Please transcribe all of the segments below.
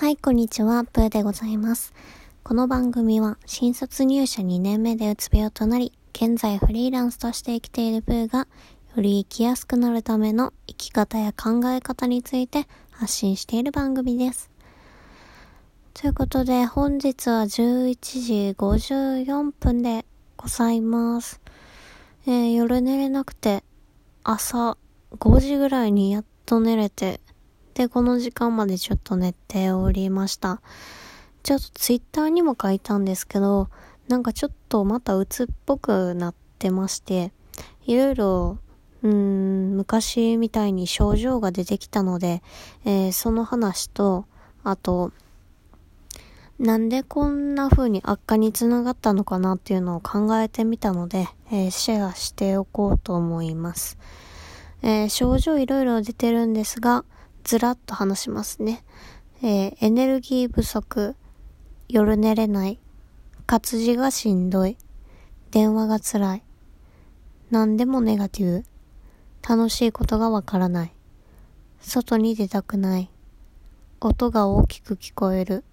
はい、こんにちは、プーでございます。この番組は新卒入社2年目でうつ病となり、現在フリーランスとして生きているプーがより生きやすくなるための生き方や考え方について発信している番組です。ということで、本日は11時54分でございます。夜寝れなくて、朝5時ぐらいにやっと寝れて、でこの時間までちょっと寝ておりました。ちょっとツイッターにも書いたんですけど、なんかちょっとまた鬱っぽくなってまして、いろいろ昔みたいに症状が出てきたので、その話と、あとなんでこんな風に悪化につながったのかなっていうのを考えてみたので、シェアしておこうと思います。症状いろいろ出てるんですが、ずらっと話しますね。エネルギー不足、夜寝れない、活字がしんどい、電話がつらい、何でもネガティブ、楽しいことがわからない、外に出たくない、音が大きく聞こえる、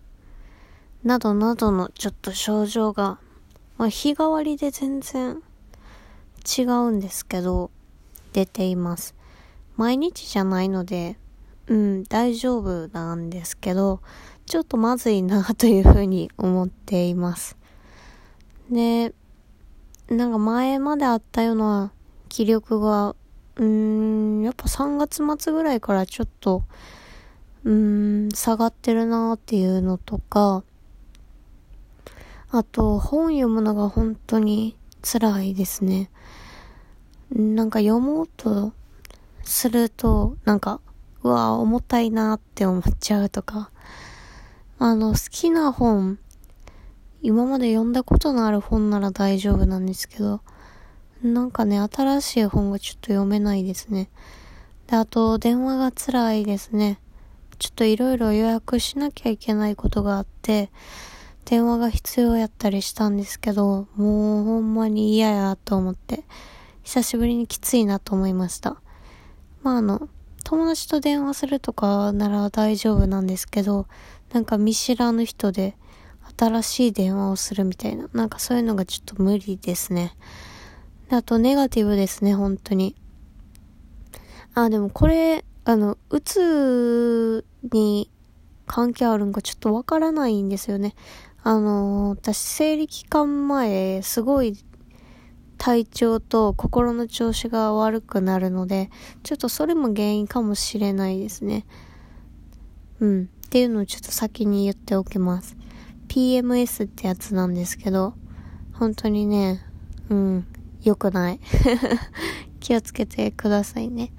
などなどのちょっと症状が、日替わりで全然違うんですけど、出ています。毎日じゃないので、大丈夫なんですけど、ちょっとまずいなというふうに思っています。で、なんか前まであったような気力が、やっぱ3月末ぐらいからちょっと、下がってるなっていうのとか、あと本読むのが本当に辛いですね。なんか読もうとすると、なんか重たいなって思っちゃうとか、好きな本、今まで読んだことのある本なら大丈夫なんですけど、なんかね、新しい本がちょっと読めないですね。で、あと電話が辛いですね。ちょっといろいろ予約しなきゃいけないことがあって、電話が必要やったりしたんですけど、もうほんまに嫌やと思って、久しぶりにきついなと思いました。友達と電話するとかなら大丈夫なんですけど、なんか見知らぬ人で新しい電話をするみたいな、なんかそういうのがちょっと無理ですね。あとネガティブですね、本当に。でもこれ、うつに関係あるんかちょっとわからないんですよね。私生理期間前、すごい体調と心の調子が悪くなるので、ちょっとそれも原因かもしれないですね。っていうのをちょっと先に言っておきます。PMS ってやつなんですけど、本当にね、良くない。気をつけてくださいね。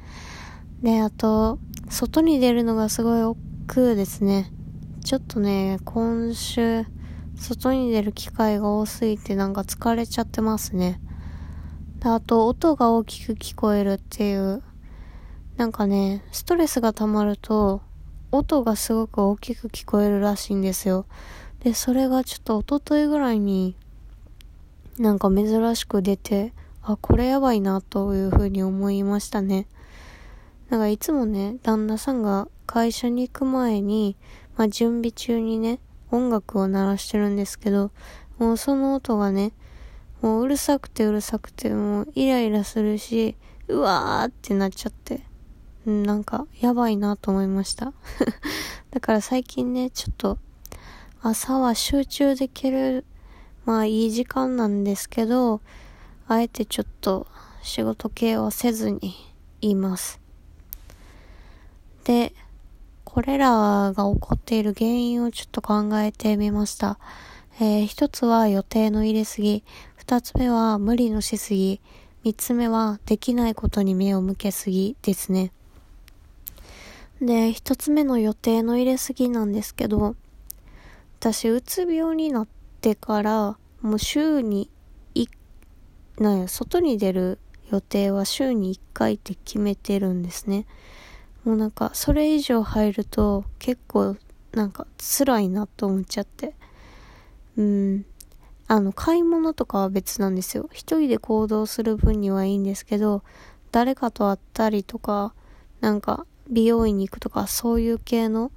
で、あと、外に出るのがすごい億劫ですね。ちょっとね、今週、外に出る機会が多すぎて、なんか疲れちゃってますね。あと音が大きく聞こえるっていう、なんかね、ストレスが溜まると音がすごく大きく聞こえるらしいんですよ。でそれがちょっと一昨日ぐらいになんか珍しく出て、これやばいなというふうに思いましたね。なんかいつもね、旦那さんが会社に行く前に、準備中にね、音楽を鳴らしてるんですけど、もうその音がね、もううるさくてうるさくて、もうイライラするし、うわーってなっちゃって、なんかやばいなと思いました。だから最近ね、ちょっと朝は集中できる、いい時間なんですけど、あえてちょっと仕事系はせずにいます。で、これらが起こっている原因をちょっと考えてみました。一つは予定の入れすぎ、二つ目は無理のしすぎ、三つ目はできないことに目を向けすぎですね。で、一つ目の予定の入れすぎなんですけど、私うつ病になってからもう週に外に出る予定は週に1回って決めてるんですね。もうなんかそれ以上入ると結構なんか辛いなと思っちゃって、買い物とかは別なんですよ。一人で行動する分にはいいんですけど、誰かと会ったりとか、なんか美容院に行くとか、そういう系の、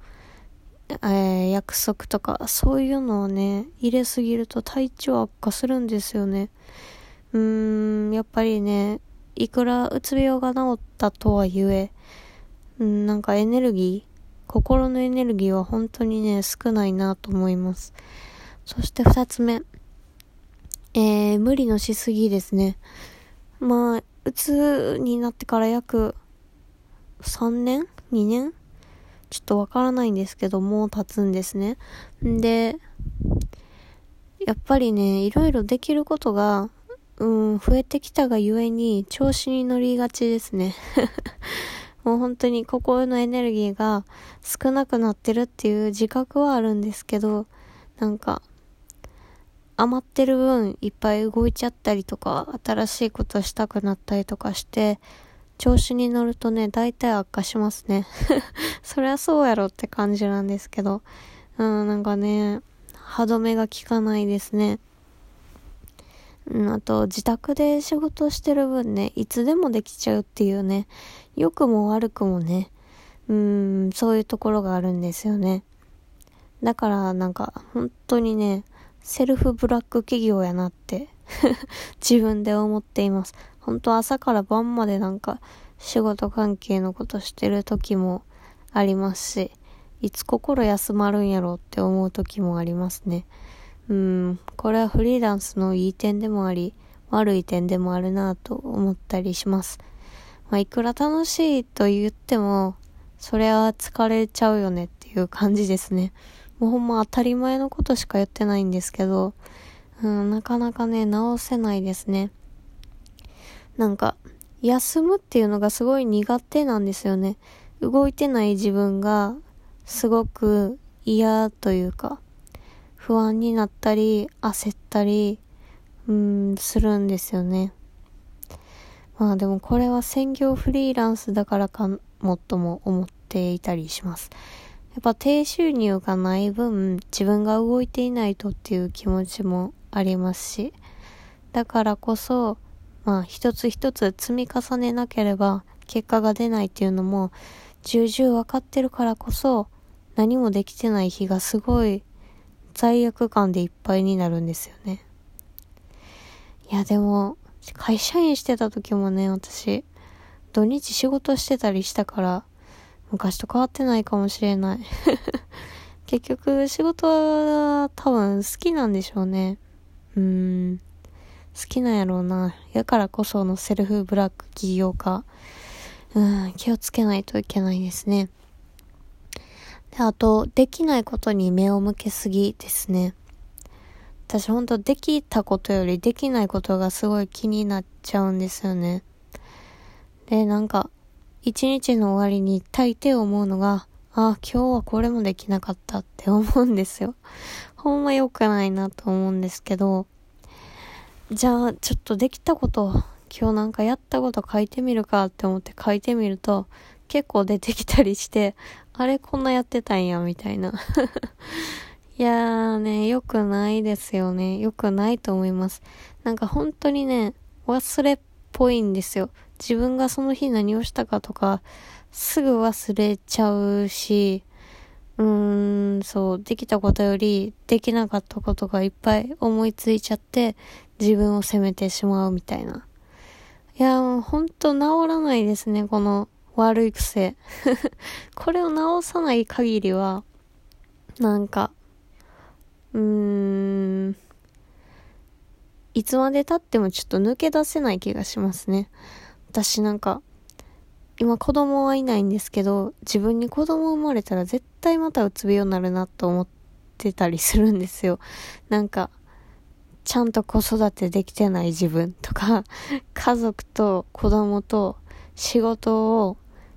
約束とかそういうのをね入れすぎると体調悪化するんですよね。やっぱりね、いくらうつ病が治ったとはいえ、なんかエネルギー、心のエネルギーは本当にね少ないなと思います。そして2つ目、無理のしすぎですね。うつになってから約2年ちょっとわからないんですけど、もう経つんですね。で、やっぱりね、いろいろできることが増えてきたがゆえに調子に乗りがちですね。もう本当に心のエネルギーが少なくなってるっていう自覚はあるんですけど、なんか余ってる分いっぱい動いちゃったりとか、新しいことしたくなったりとかして調子に乗るとね、大体悪化しますね。そりゃそうやろって感じなんですけど、なんかね、歯止めが効かないですね。あと自宅で仕事してる分ね、いつでもできちゃうっていうね、良くも悪くもね、そういうところがあるんですよね。だからなんか本当にね、セルフブラック企業やなって自分で思っています。本当朝から晩までなんか仕事関係のことしてる時もありますし、いつ心休まるんやろうって思う時もありますね。これはフリーランスのいい点でもあり、悪い点でもあるなぁと思ったりします。いくら楽しいと言っても、それは疲れちゃうよねっていう感じですね。もうほんま当たり前のことしか言ってないんですけど、なかなかね、直せないですね。なんか、休むっていうのがすごい苦手なんですよね。動いてない自分がすごく嫌というか、不安になったり焦ったりするんですよね。でもこれは専業フリーランスだからかもとも思っていたりします。やっぱ低収入がない分自分が動いていないとっていう気持ちもありますし、だからこそ一つ一つ積み重ねなければ結果が出ないっていうのも重々わかってるからこそ、何もできてない日がすごい罪悪感でいっぱいになるんですよね。いやでも会社員してた時もね、私土日仕事してたりしたから昔と変わってないかもしれない。結局仕事は多分好きなんでしょうね。好きなんやろうな。やからこそのセルフブラック起業家。気をつけないといけないですね。あと、できないことに目を向けすぎですね。私ほんとできたことよりできないことがすごい気になっちゃうんですよね。で、なんか、一日の終わりに大抵思うのが、今日はこれもできなかったって思うんですよ。ほんま良くないなと思うんですけど、じゃあちょっとできたこと、今日なんかやったこと書いてみるかって思って書いてみると、結構出てきたりして、あれこんなやってたんやみたいな。いやーね、良くないですよね。良くないと思います。なんか本当にね、忘れっぽいんですよ。自分がその日何をしたかとか、すぐ忘れちゃうし、そう、できたことよりできなかったことがいっぱい思いついちゃって、自分を責めてしまうみたいな。いやーもう本当治らないですね、この悪い癖。これを直さない限りは、なんか、いつまで経ってもちょっと抜け出せない気がしますね。私なんか、今子供はいないんですけど、自分に子供生まれたら絶対またうつ病になるなと思ってたりするんですよ。なんか、ちゃんと子育てできてない自分とか、家族と子供と仕事を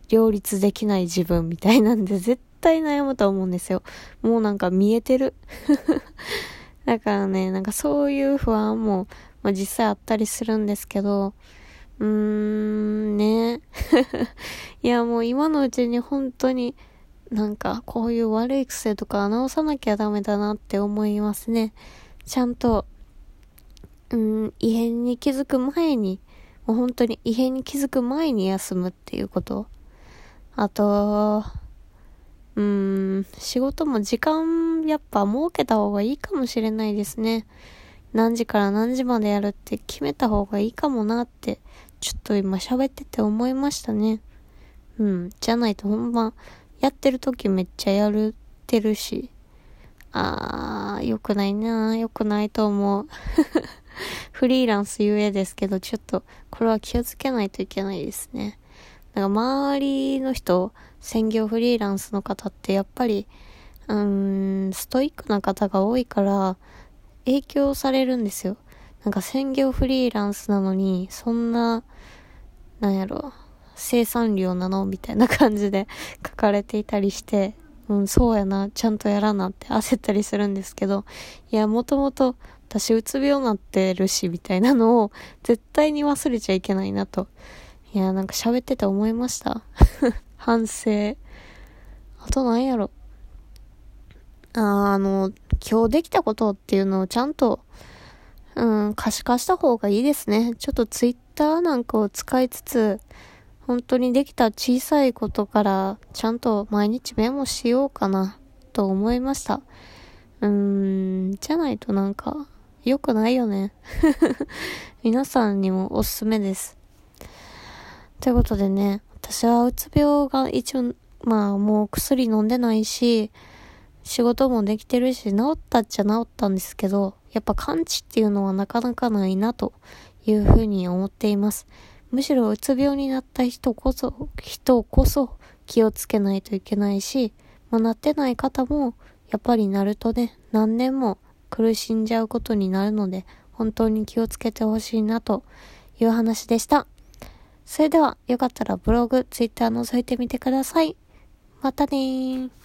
両立できない自分みたいなんで絶対悩むと思うんですよ。もうなんか見えてる。だからね、なんかそういう不安も、実際あったりするんですけど、ね。いやもう今のうちに本当になんかこういう悪い癖とか直さなきゃダメだなって思いますね。ちゃんと、異変に気づく前に、もう本当に異変に気づく前に休むっていうこと。あと、仕事も時間やっぱ設けた方がいいかもしれないですね。何時から何時までやるって決めた方がいいかもなってちょっと今喋ってて思いましたね。じゃないと本番やってる時めっちゃやるってるし、良くないな、良くないと思う。フリーランスゆえですけど、ちょっとこれは気をつけないといけないですね。なんか周りの人、専業フリーランスの方ってやっぱりストイックな方が多いから影響されるんですよ。なんか専業フリーランスなのにそんな生産量なのみたいな感じで書かれていたりして、そうやな、ちゃんとやらなって焦ったりするんですけど、いやもともと私うつ病になってるしみたいなのを絶対に忘れちゃいけないなと、いやなんか喋ってて思いました。反省。あとなんやろ。今日できたことっていうのをちゃんと可視化した方がいいですね。ちょっとツイッターなんかを使いつつ、本当にできた小さいことからちゃんと毎日メモしようかなと思いました。じゃないとなんか良くないよね。皆さんにもおすすめです。ということでね、私はうつ病が一応もう薬飲んでないし、仕事もできてるし、治ったっちゃ治ったんですけど、やっぱ完治っていうのはなかなかないなというふうに思っています。むしろうつ病になった人こそ気をつけないといけないし、なってない方もやっぱりなるとね、何年も苦しんじゃうことになるので、本当に気をつけてほしいなという話でした。それではよかったらブログ、ツイッター覗いてみてください。またねー。